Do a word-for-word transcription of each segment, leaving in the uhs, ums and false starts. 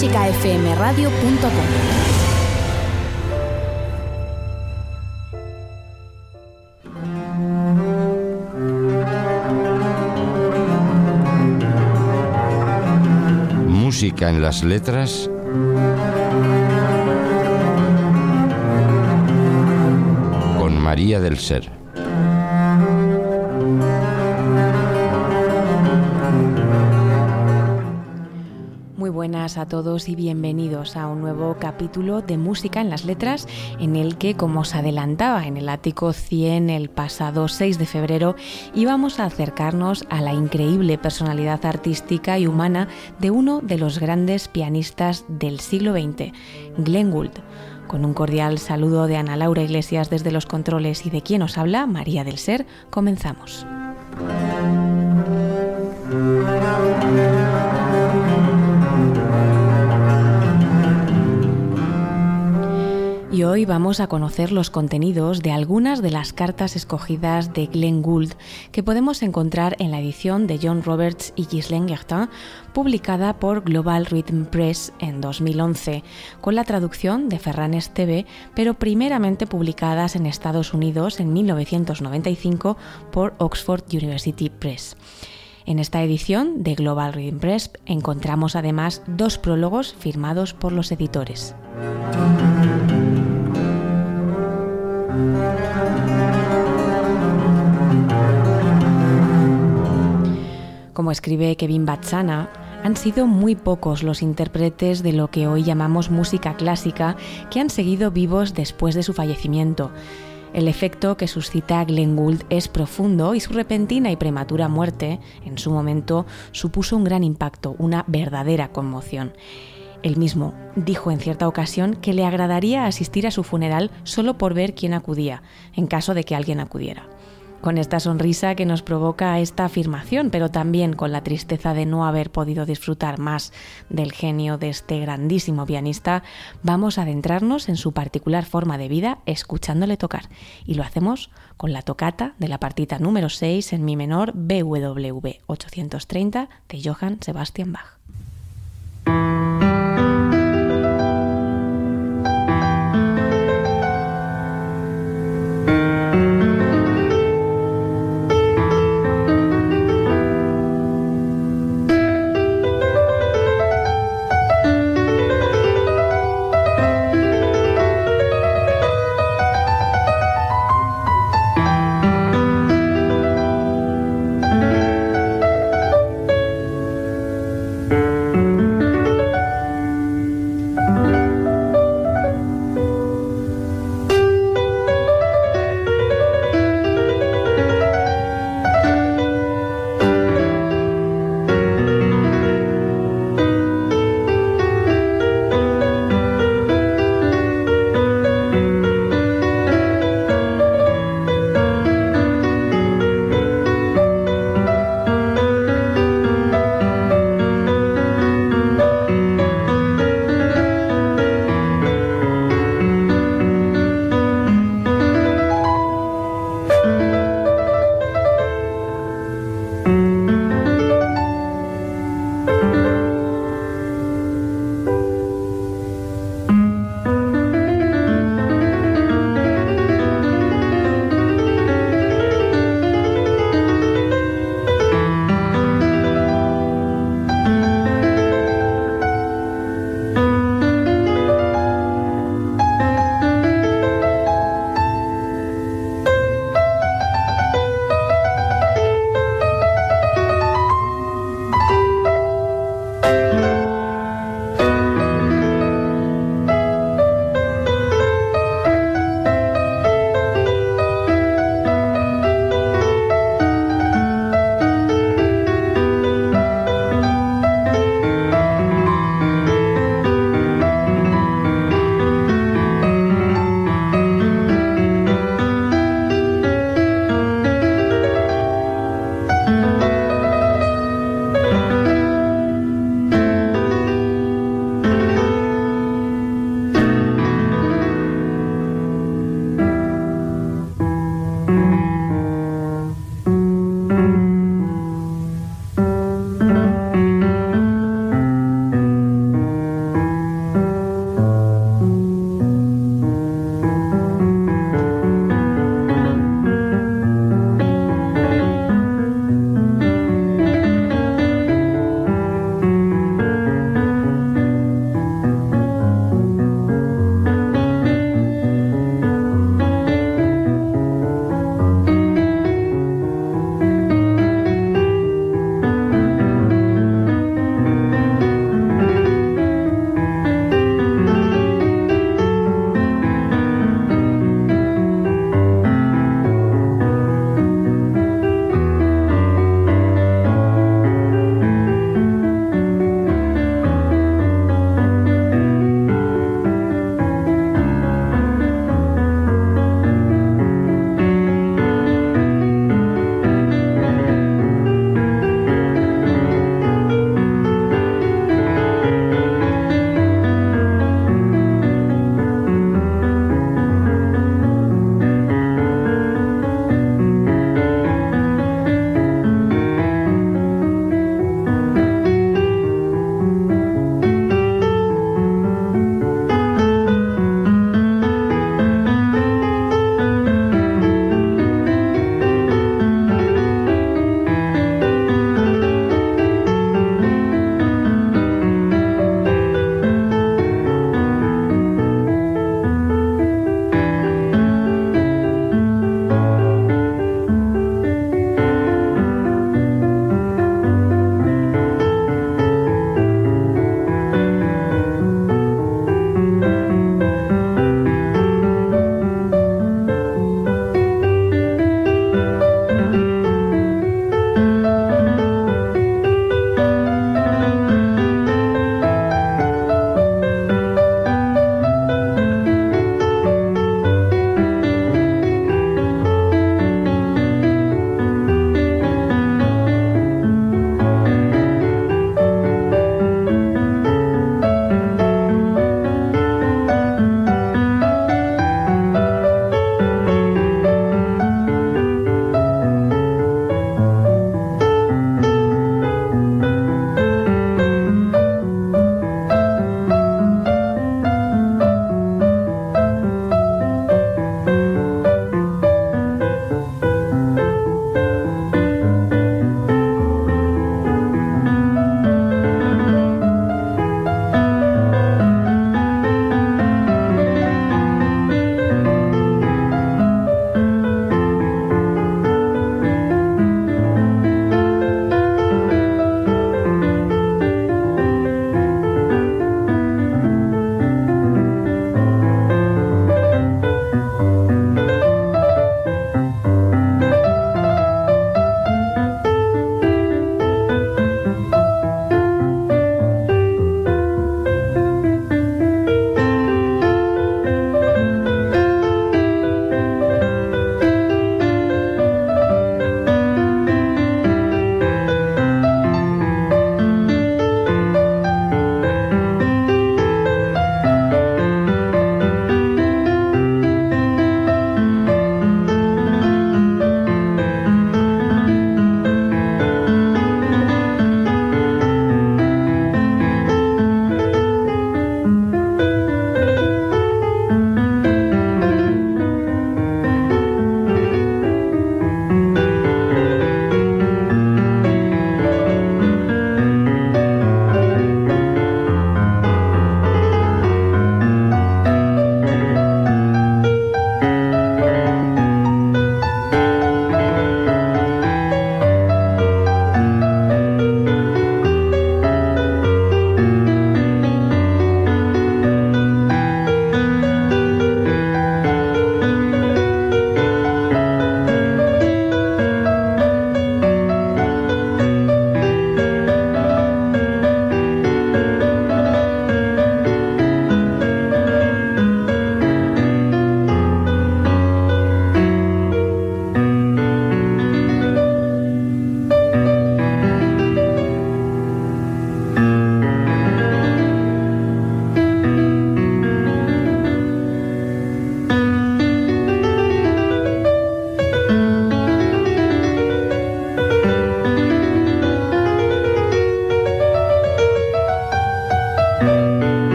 música f m radio punto com. Música en las letras con María del Ser. Muy buenas a todos y bienvenidos a un nuevo capítulo de Música en las letras, en el que, como os adelantaba en el ático cien el pasado seis de febrero, íbamos a acercarnos a la increíble personalidad artística y humana de uno de los grandes pianistas del siglo veinte, Glenn Gould. Con un cordial saludo de Ana Laura Iglesias desde los controles y de quien os habla, María del Ser, comenzamos. Y hoy vamos a conocer los contenidos de algunas de las cartas escogidas de Glenn Gould que podemos encontrar en la edición de John Roberts y Ghyslaine Guertin, publicada por Global Rhythm Press en dos mil once, con la traducción de Ferran Esteve, pero primeramente publicadas en Estados Unidos en mil novecientos noventa y cinco por Oxford University Press. En esta edición de Global Rhythm Press encontramos además dos prólogos firmados por los editores. Como escribe Kevin Bazzana, han sido muy pocos los intérpretes de lo que hoy llamamos música clásica que han seguido vivos después de su fallecimiento. El efecto que suscita Glenn Gould es profundo y su repentina y prematura muerte, en su momento, supuso un gran impacto, una verdadera conmoción. Él mismo dijo en cierta ocasión que le agradaría asistir a su funeral solo por ver quién acudía, en caso de que alguien acudiera. Con esta sonrisa que nos provoca esta afirmación, pero también con la tristeza de no haber podido disfrutar más del genio de este grandísimo pianista, vamos a adentrarnos en su particular forma de vida escuchándole tocar. Y lo hacemos con la tocata de la partita número seis en mi menor B W V ochocientos treinta de Johann Sebastian Bach.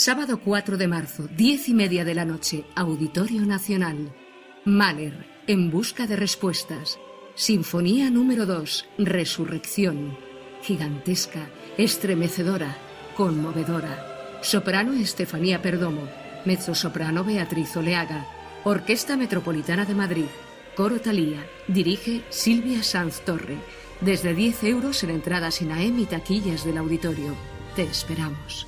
Sábado cuatro de marzo, diez y media de la noche, Auditorio Nacional. Mahler, En busca de respuestas. Sinfonía número dos, Resurrección. Gigantesca, estremecedora, conmovedora. Soprano Estefanía Perdomo. Mezzosoprano Beatriz Oleaga. Orquesta Metropolitana de Madrid. Coro Talía. Dirige Silvia Sanz Torre. Desde diez euros en entradas INAEM y taquillas del auditorio. Te esperamos.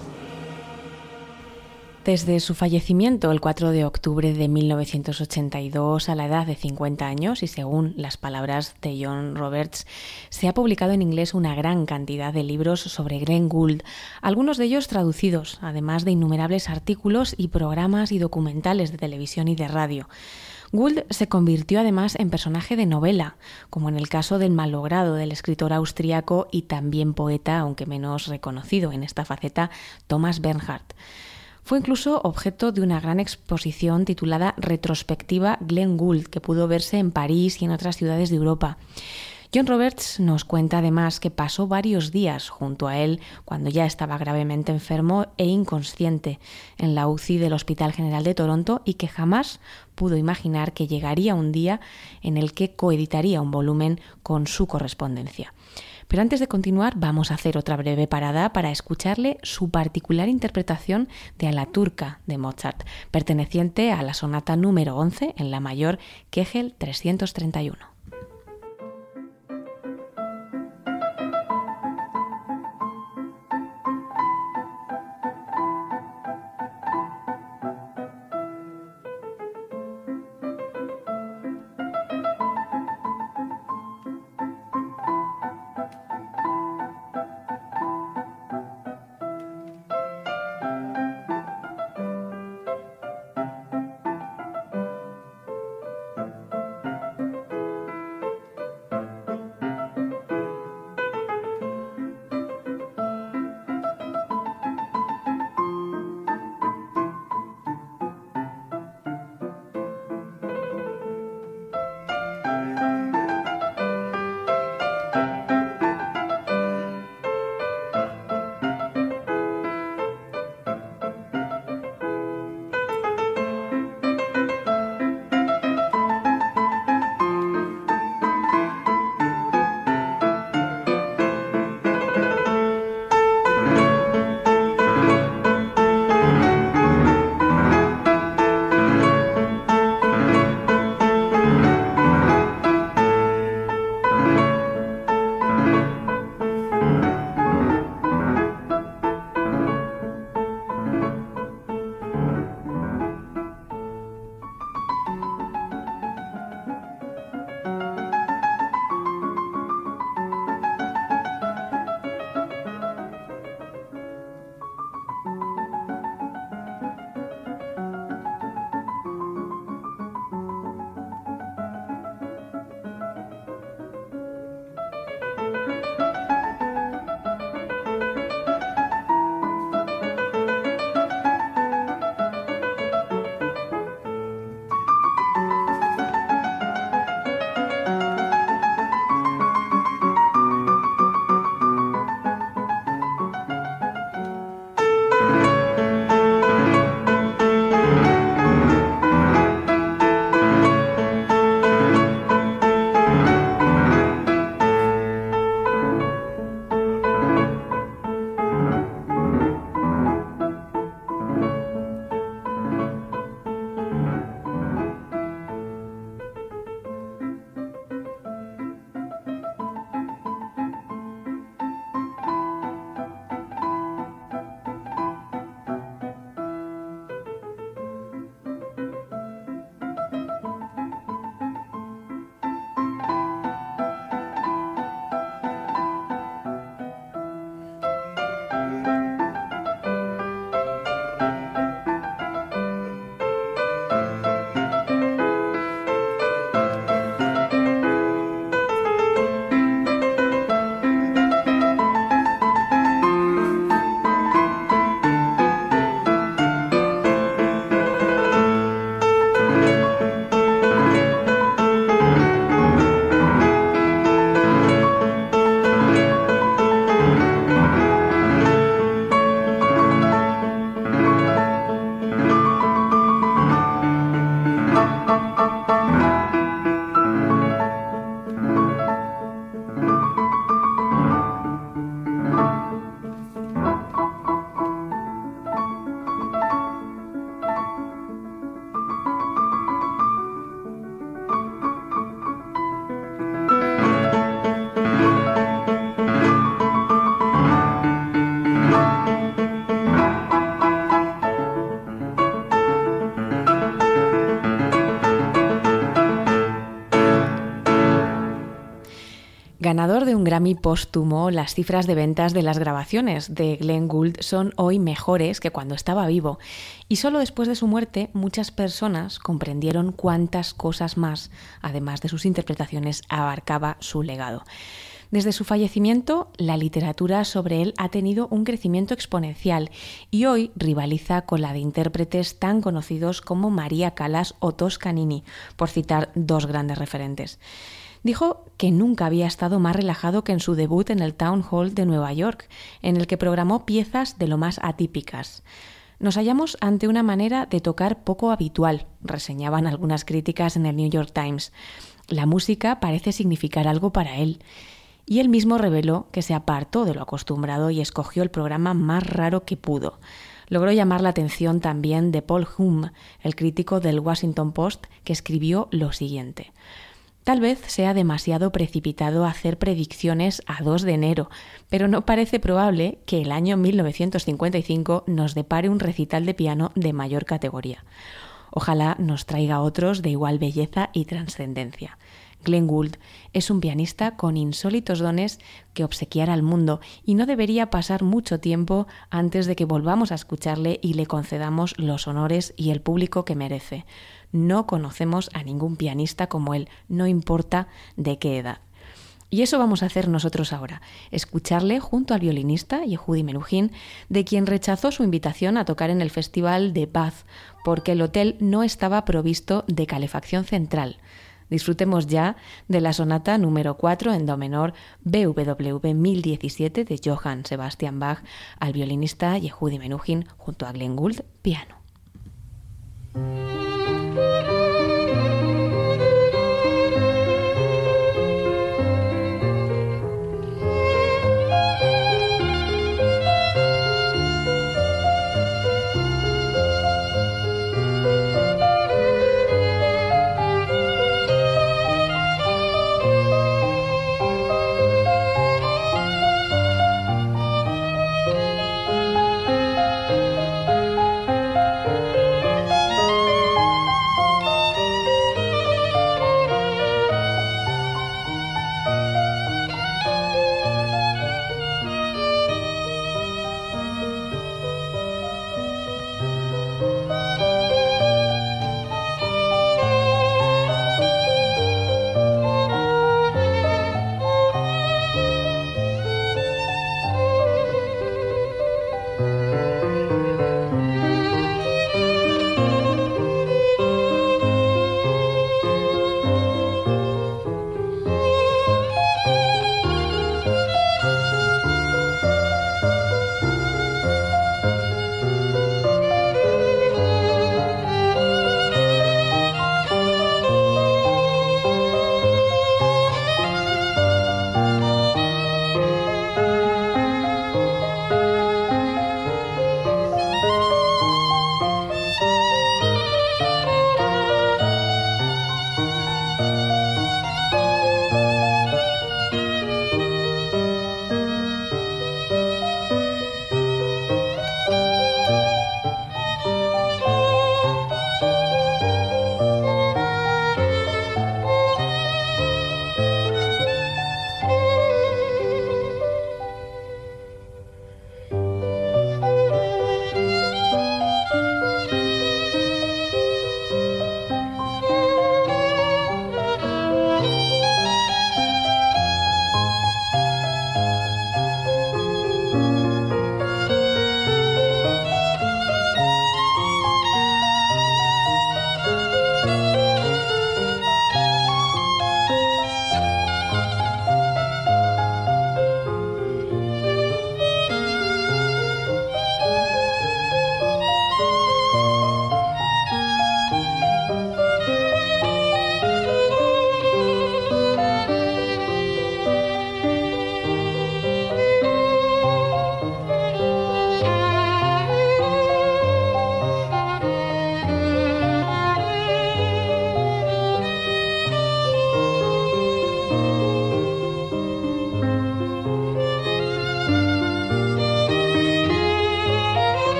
Desde su fallecimiento el cuatro de octubre de mil novecientos ochenta y dos, a la edad de cincuenta años, y según las palabras de John Roberts, se ha publicado en inglés una gran cantidad de libros sobre Glenn Gould, algunos de ellos traducidos, además de innumerables artículos y programas y documentales de televisión y de radio. Gould se convirtió además en personaje de novela, como en el caso del malogrado del escritor austriaco y también poeta, aunque menos reconocido en esta faceta, Thomas Bernhard. Fue incluso objeto de una gran exposición titulada Retrospectiva Glenn Gould, que pudo verse en París y en otras ciudades de Europa. John Roberts nos cuenta además que pasó varios días junto a él cuando ya estaba gravemente enfermo e inconsciente en la U C I del Hospital General de Toronto y que jamás pudo imaginar que llegaría un día en el que coeditaría un volumen con su correspondencia. Pero antes de continuar, vamos a hacer otra breve parada para escucharle su particular interpretación de A la turca de Mozart, perteneciente a la sonata número once en la mayor Köchel trescientos treinta y uno. Ganador de un Grammy póstumo, las cifras de ventas de las grabaciones de Glenn Gould son hoy mejores que cuando estaba vivo, y solo después de su muerte muchas personas comprendieron cuántas cosas más, además de sus interpretaciones, abarcaba su legado. Desde su fallecimiento, la literatura sobre él ha tenido un crecimiento exponencial y hoy rivaliza con la de intérpretes tan conocidos como María Callas o Toscanini, por citar dos grandes referentes. Dijo que nunca había estado más relajado que en su debut en el Town Hall de Nueva York, en el que programó piezas de lo más atípicas. Nos hallamos ante una manera de tocar poco habitual, reseñaban algunas críticas en el New York Times. La música parece significar algo para él. Y él mismo reveló que se apartó de lo acostumbrado y escogió el programa más raro que pudo. Logró llamar la atención también de Paul Hume, el crítico del Washington Post, que escribió lo siguiente: tal vez sea demasiado precipitado hacer predicciones a dos de enero, pero no parece probable que el año mil novecientos cincuenta y cinco nos depare un recital de piano de mayor categoría. Ojalá nos traiga otros de igual belleza y trascendencia. Glenn Gould es un pianista con insólitos dones que obsequiará al mundo y no debería pasar mucho tiempo antes de que volvamos a escucharle y le concedamos los honores y el público que merece. No conocemos a ningún pianista como él, no importa de qué edad. Y eso vamos a hacer nosotros ahora, escucharle junto al violinista Yehudi Menuhin, de quien rechazó su invitación a tocar en el Festival de Bath, porque el hotel no estaba provisto de calefacción central. Disfrutemos ya de la sonata número cuatro en do menor B W V mil diecisiete de Johann Sebastian Bach al violinista Yehudi Menuhin junto a Glenn Gould, piano.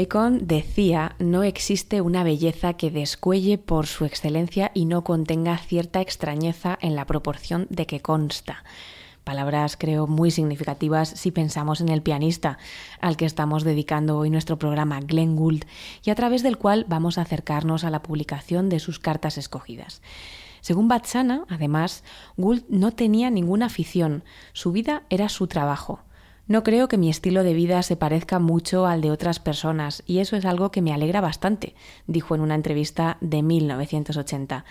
Bacon decía: no existe una belleza que descuelle por su excelencia y no contenga cierta extrañeza en la proporción de que consta. Palabras, creo, muy significativas si pensamos en el pianista al que estamos dedicando hoy nuestro programa, Glenn Gould, y a través del cual vamos a acercarnos a la publicación de sus cartas escogidas. Según Bazzana, además, Gould no tenía ninguna afición, su vida era su trabajo. No creo que mi estilo de vida se parezca mucho al de otras personas y eso es algo que me alegra bastante, dijo en una entrevista de mil novecientos ochenta.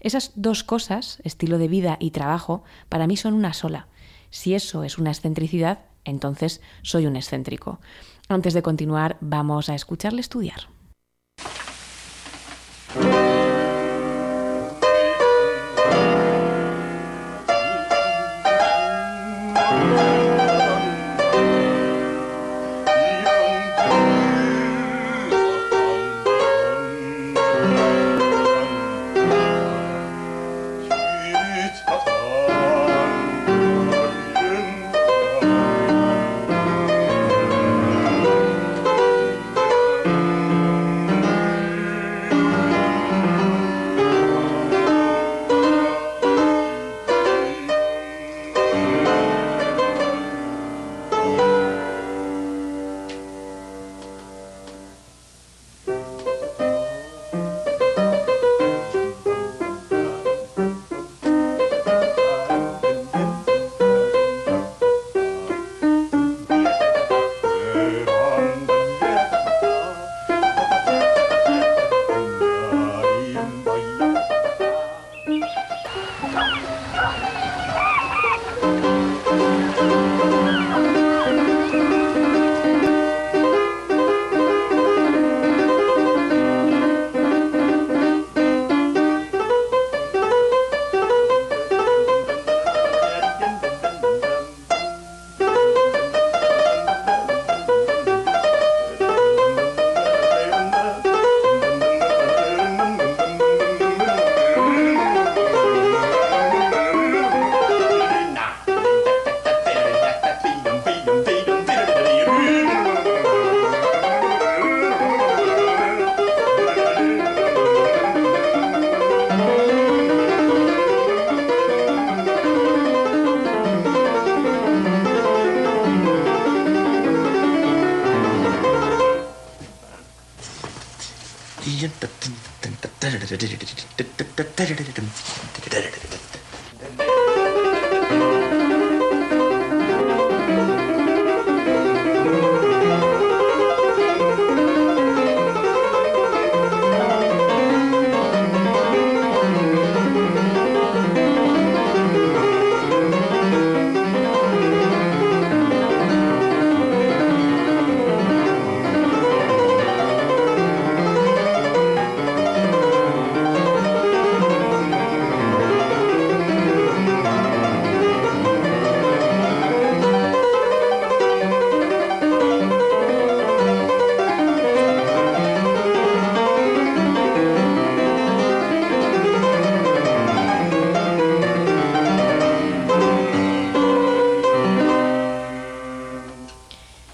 Esas dos cosas, estilo de vida y trabajo, para mí son una sola. Si eso es una excentricidad, entonces soy un excéntrico. Antes de continuar, vamos a escucharle estudiar.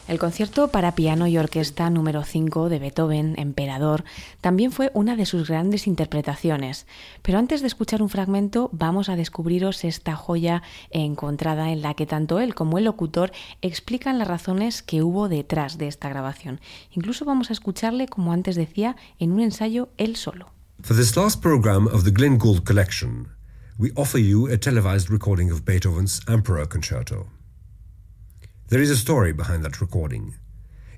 El concierto para piano y orquesta número cinco de Beethoven, Emperador, también fue una de sus grandes interpretaciones. Pero antes de escuchar un fragmento, vamos a descubriros esta joya encontrada en la que tanto él como el locutor explican las razones que hubo detrás de esta grabación. Incluso vamos a escucharle, como antes decía, en un ensayo él solo. For this last program of the Glenn Gould collection, we offer you a televised recording of Beethoven's Emperor Concerto. There is a story behind that recording.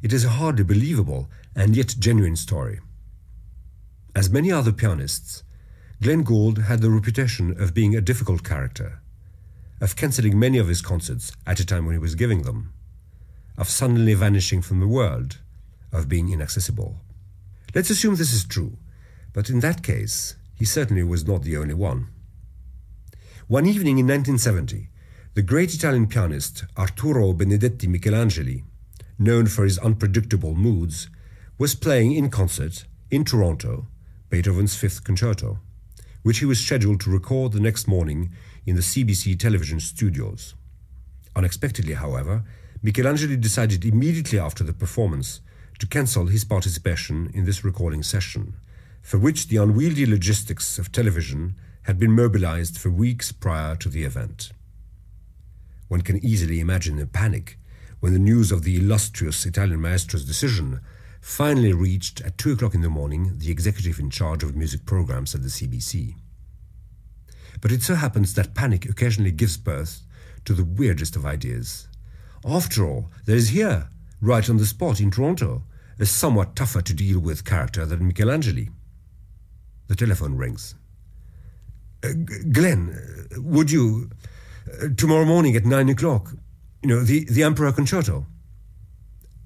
It is a hardly believable and yet genuine story. As many other pianists, Glenn Gould had the reputation of being a difficult character, of cancelling many of his concerts at a time when he was giving them, of suddenly vanishing from the world, of being inaccessible. Let's assume this is true, but in that case, he certainly was not the only one. One evening in nineteen seventy, the great Italian pianist Arturo Benedetti Michelangeli, known for his unpredictable moods, was playing in concert in Toronto Beethoven's Fifth Concerto, which he was scheduled to record the next morning in the C B C television studios. Unexpectedly, however, Michelangeli decided immediately after the performance to cancel his participation in this recording session, for which the unwieldy logistics of television had been mobilized for weeks prior to the event. One can easily imagine the panic when the news of the illustrious Italian maestro's decision finally reached, at two o'clock in the morning, the executive in charge of music programs at the C B C. But it so happens that panic occasionally gives birth to the weirdest of ideas. After all, there is here, right on the spot in Toronto, a somewhat tougher to deal with character than Michelangelo. The telephone rings. Uh, Glenn, would you... Uh, tomorrow morning at nine o'clock, you know, the, the Emperor Concerto.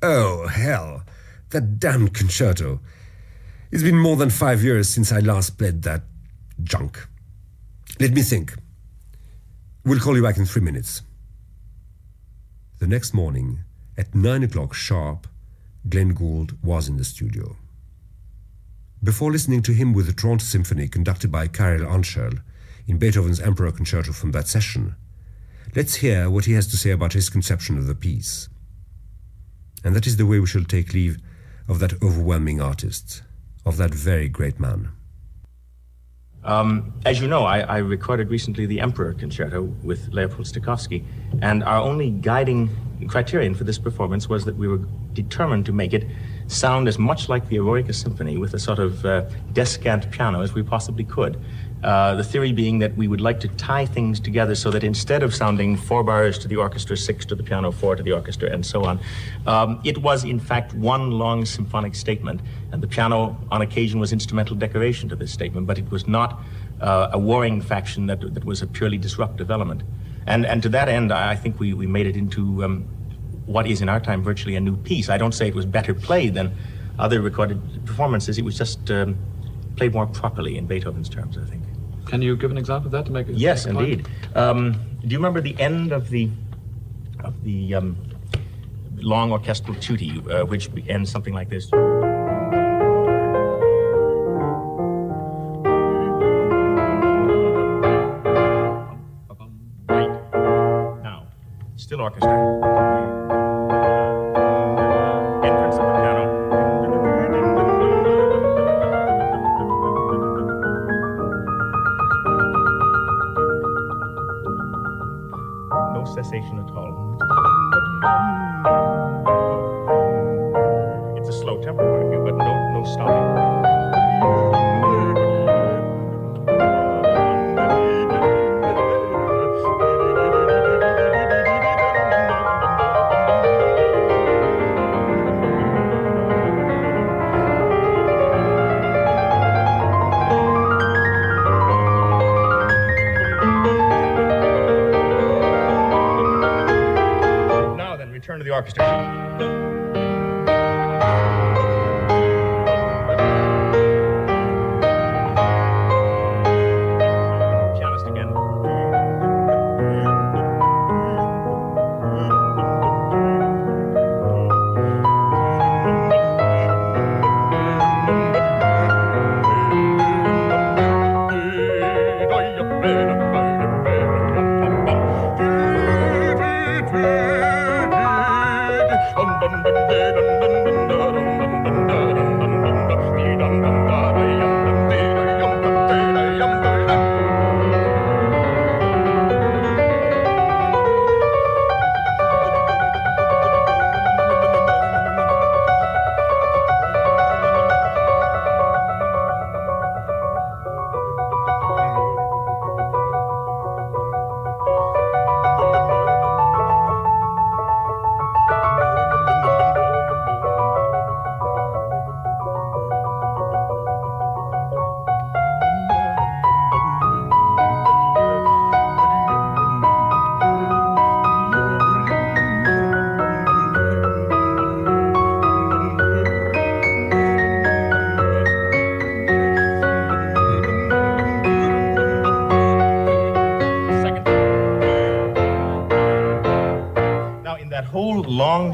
Oh, hell, that damned concerto. It's been more than five years since I last played that junk. Let me think. We'll call you back in three minutes. The next morning, at nine o'clock sharp, Glenn Gould was in the studio. Before listening to him with the Toronto Symphony conducted by Karel Anschel in Beethoven's Emperor Concerto from that session, let's hear what he has to say about his conception of the piece. And that is the way we shall take leave of that overwhelming artist, of that very great man. Um, as you know, I, I recorded recently the Emperor Concerto with Leopold Stokowski, and our only guiding criterion for this performance was that we were determined to make it sound as much like the Eroica Symphony with a sort of uh, descant piano as we possibly could. Uh, the theory being that we would like to tie things together so that instead of sounding four bars to the orchestra, six to the piano, four to the orchestra, and so on, um, it was in fact one long symphonic statement, and the piano on occasion was instrumental decoration to this statement, but it was not uh, a warring faction that, that was a purely disruptive element. And and to that end, I think we, we made it into um, what is in our time virtually a new piece. I don't say it was better played than other recorded performances, it was just um, played more properly in Beethoven's terms, I think. Can you give an example of that to make it? Yes, make indeed. Um, do you remember the end of the of the um, long orchestral tutti, uh, which ends something like this? Right now, still orchestra. Entrance of the piano. Cessation at all. It's a slow tempo point of view, but no, no stopping. Orchestra. Pianist again.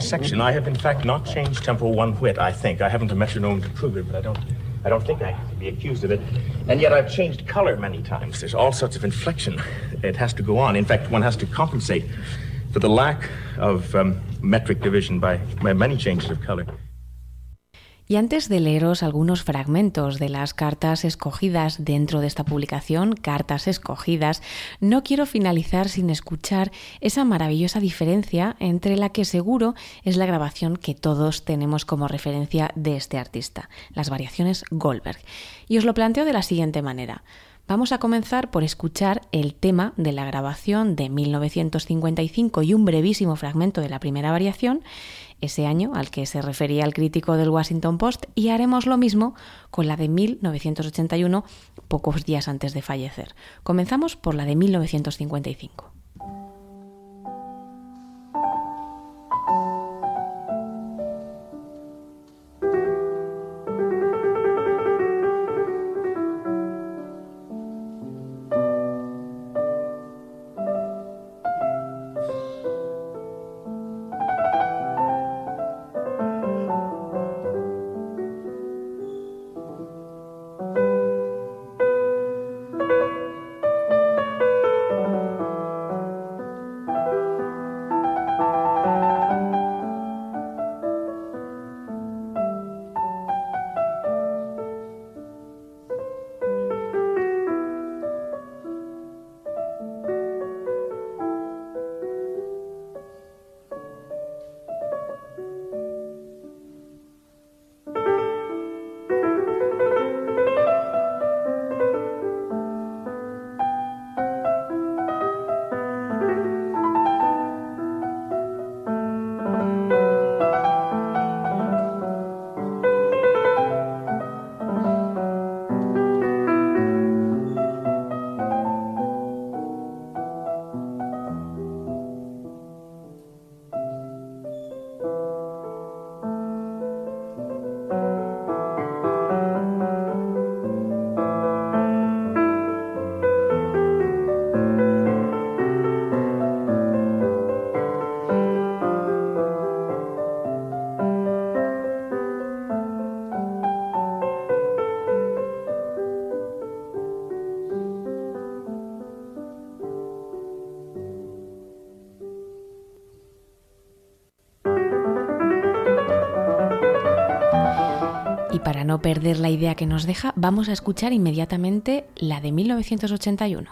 Section. I have, in fact, not changed tempo one whit, I think. I haven't a metronome to prove it, but I don't I don't think I can be accused of it. And yet I've changed color many times. There's all sorts of inflection. It has to go on. In fact, one has to compensate for the lack of um, metric division by, by many changes of color. Y antes de leeros algunos fragmentos de las cartas escogidas dentro de esta publicación, Cartas Escogidas, no quiero finalizar sin escuchar esa maravillosa diferencia entre la que seguro es la grabación que todos tenemos como referencia de este artista, las variaciones Goldberg. Y os lo planteo de la siguiente manera. Vamos a comenzar por escuchar el tema de la grabación de mil novecientos cincuenta y cinco y un brevísimo fragmento de la primera variación, ese año al que se refería el crítico del Washington Post, y haremos lo mismo con la de mil novecientos ochenta y uno, pocos días antes de fallecer. Comenzamos por la de mil novecientos cincuenta y cinco. Para no perder la idea que nos deja, vamos a escuchar inmediatamente la de mil novecientos ochenta y uno.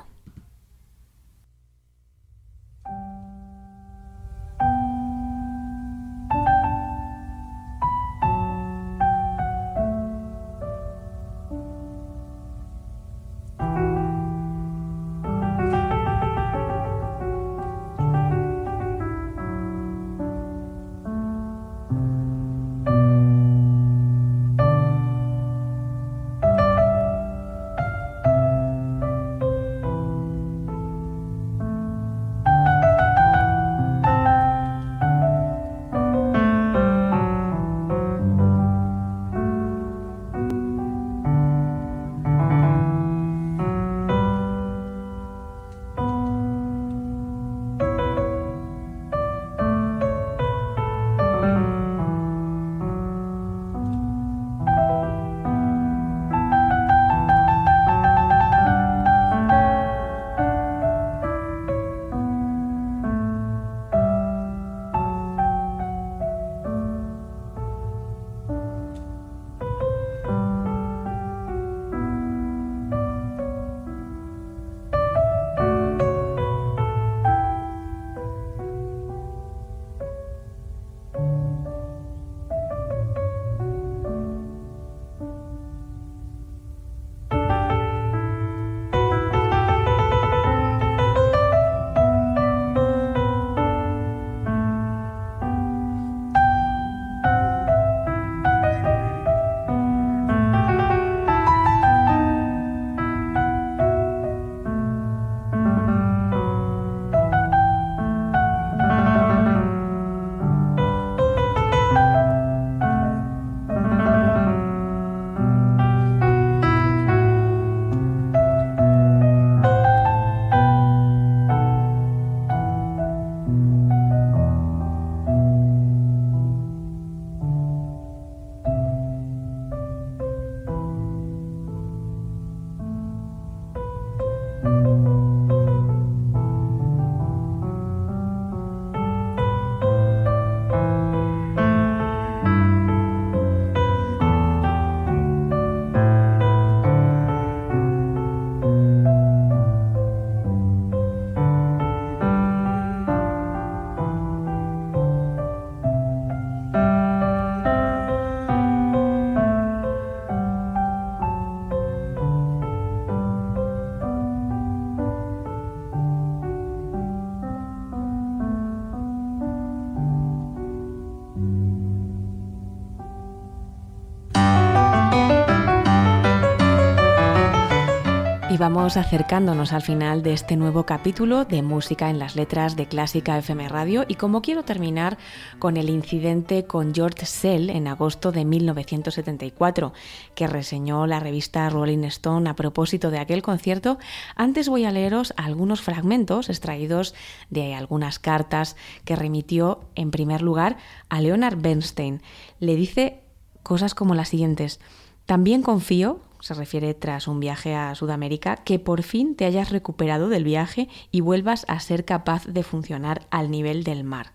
Y vamos acercándonos al final de este nuevo capítulo de Música en las Letras de Clásica F M Radio, y como quiero terminar con el incidente con George Szell en agosto de mil novecientos setenta y cuatro, que reseñó la revista Rolling Stone a propósito de aquel concierto, antes voy a leeros algunos fragmentos extraídos de algunas cartas que remitió en primer lugar a Leonard Bernstein. Le dice cosas como las siguientes: también confío, se refiere tras un viaje a Sudamérica, que por fin te hayas recuperado del viaje y vuelvas a ser capaz de funcionar al nivel del mar.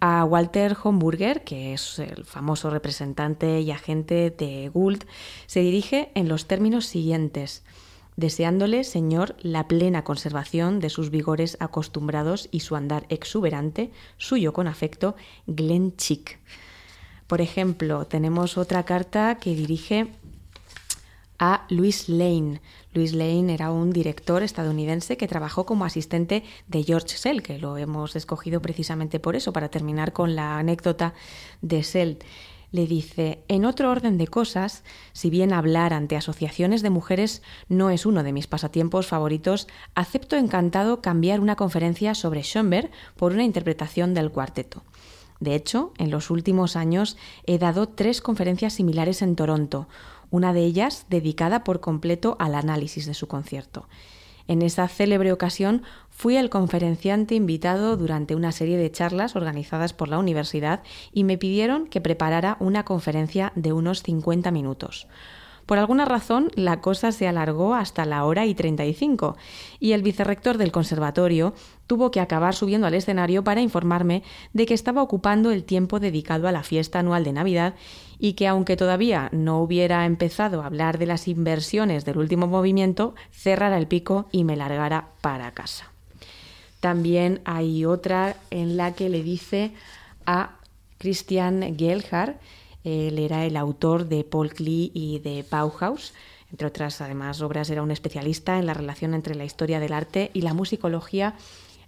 A Walter Homburger, que es el famoso representante y agente de Gould, se dirige en los términos siguientes: deseándole, señor, la plena conservación de sus vigores acostumbrados y su andar exuberante, suyo con afecto, Glenn Chick. Por ejemplo, tenemos otra carta que dirige a Louis Lane. Louis Lane era un director estadounidense que trabajó como asistente de George Szell, que lo hemos escogido precisamente por eso, para terminar con la anécdota de Szell. Le dice: en otro orden de cosas, si bien hablar ante asociaciones de mujeres no es uno de mis pasatiempos favoritos, acepto encantado cambiar una conferencia sobre Schoenberg por una interpretación del cuarteto. De hecho, en los últimos años he dado tres conferencias similares en Toronto, una de ellas dedicada por completo al análisis de su concierto. En esa célebre ocasión fui el conferenciante invitado durante una serie de charlas organizadas por la universidad y me pidieron que preparara una conferencia de unos cincuenta minutos. Por alguna razón, la cosa se alargó hasta la hora y treinta y cinco, y el vicerrector del conservatorio tuvo que acabar subiendo al escenario para informarme de que estaba ocupando el tiempo dedicado a la fiesta anual de Navidad y que, aunque todavía no hubiera empezado a hablar de las inversiones del último movimiento, cerrara el pico y me largara para casa. También hay otra en la que le dice a Christian Gerhard. Él era el autor de Paul Klee y de Bauhaus. Entre otras, además, obras, era un especialista en la relación entre la historia del arte y la musicología.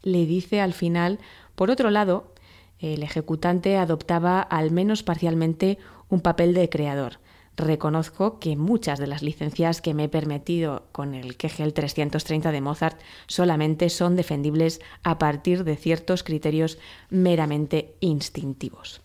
Le dice al final: por otro lado, el ejecutante adoptaba, al menos parcialmente, un papel de creador. Reconozco que muchas de las licencias que me he permitido con el Köchel trescientos treinta de Mozart solamente son defendibles a partir de ciertos criterios meramente instintivos.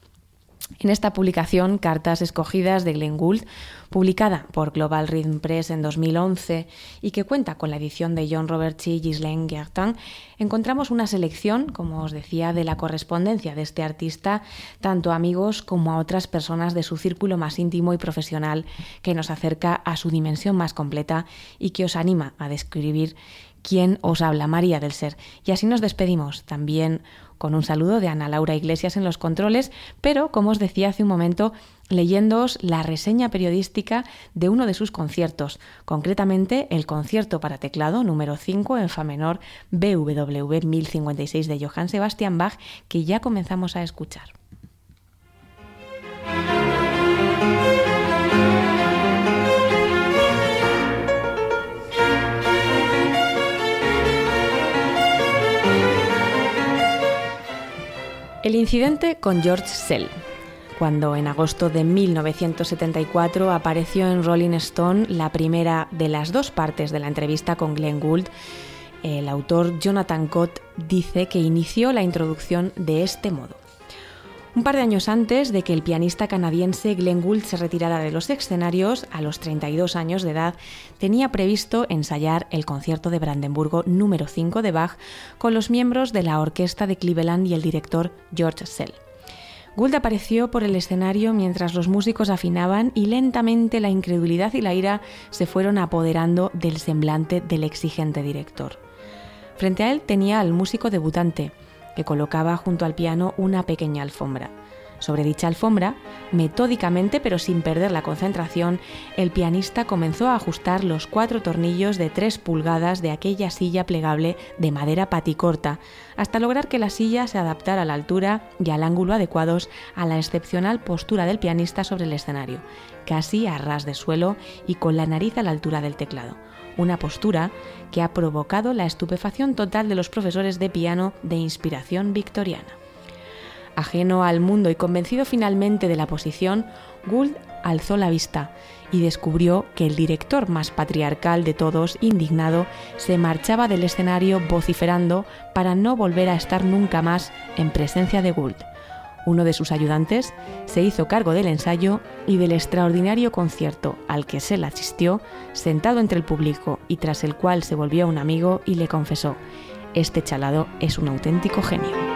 En esta publicación, Cartas escogidas de Glenn Gould, publicada por Global Rhythm Press en dos mil once y que cuenta con la edición de John Roberts y Ghyslaine Guertin, encontramos una selección, como os decía, de la correspondencia de este artista, tanto a amigos como a otras personas de su círculo más íntimo y profesional, que nos acerca a su dimensión más completa y que os anima a describir quién os habla, María del Ser. Y así nos despedimos también con un saludo de Ana Laura Iglesias en los controles, pero, como os decía hace un momento, leyéndoos la reseña periodística de uno de sus conciertos, concretamente el concierto para teclado número cinco en fa menor B W V mil cincuenta y seis de Johann Sebastian Bach, que ya comenzamos a escuchar. El incidente con George Szell. Cuando en agosto de mil novecientos setenta y cuatro apareció en Rolling Stone la primera de las dos partes de la entrevista con Glenn Gould, el autor Jonathan Cott dice que inició la introducción de este modo. Un par de años antes de que el pianista canadiense Glenn Gould se retirara de los escenarios, a los treinta y dos años de edad, tenía previsto ensayar el concierto de Brandenburgo número cinco de Bach con los miembros de la orquesta de Cleveland y el director George Szell. Gould apareció por el escenario mientras los músicos afinaban y lentamente la incredulidad y la ira se fueron apoderando del semblante del exigente director. Frente a él tenía al músico debutante, que colocaba junto al piano una pequeña alfombra. Sobre dicha alfombra, metódicamente pero sin perder la concentración, el pianista comenzó a ajustar los cuatro tornillos de tres pulgadas de aquella silla plegable de madera paticorta, hasta lograr que la silla se adaptara a la altura y al ángulo adecuados a la excepcional postura del pianista sobre el escenario, casi a ras de suelo y con la nariz a la altura del teclado. Una postura que ha provocado la estupefacción total de los profesores de piano de inspiración victoriana. Ajeno al mundo y convencido finalmente de la posición, Gould alzó la vista y descubrió que el director más patriarcal de todos, indignado, se marchaba del escenario vociferando para no volver a estar nunca más en presencia de Gould. Uno de sus ayudantes se hizo cargo del ensayo y del extraordinario concierto al que Szell asistió, sentado entre el público y tras el cual se volvió un amigo y le confesó: «Este chalado es un auténtico genio».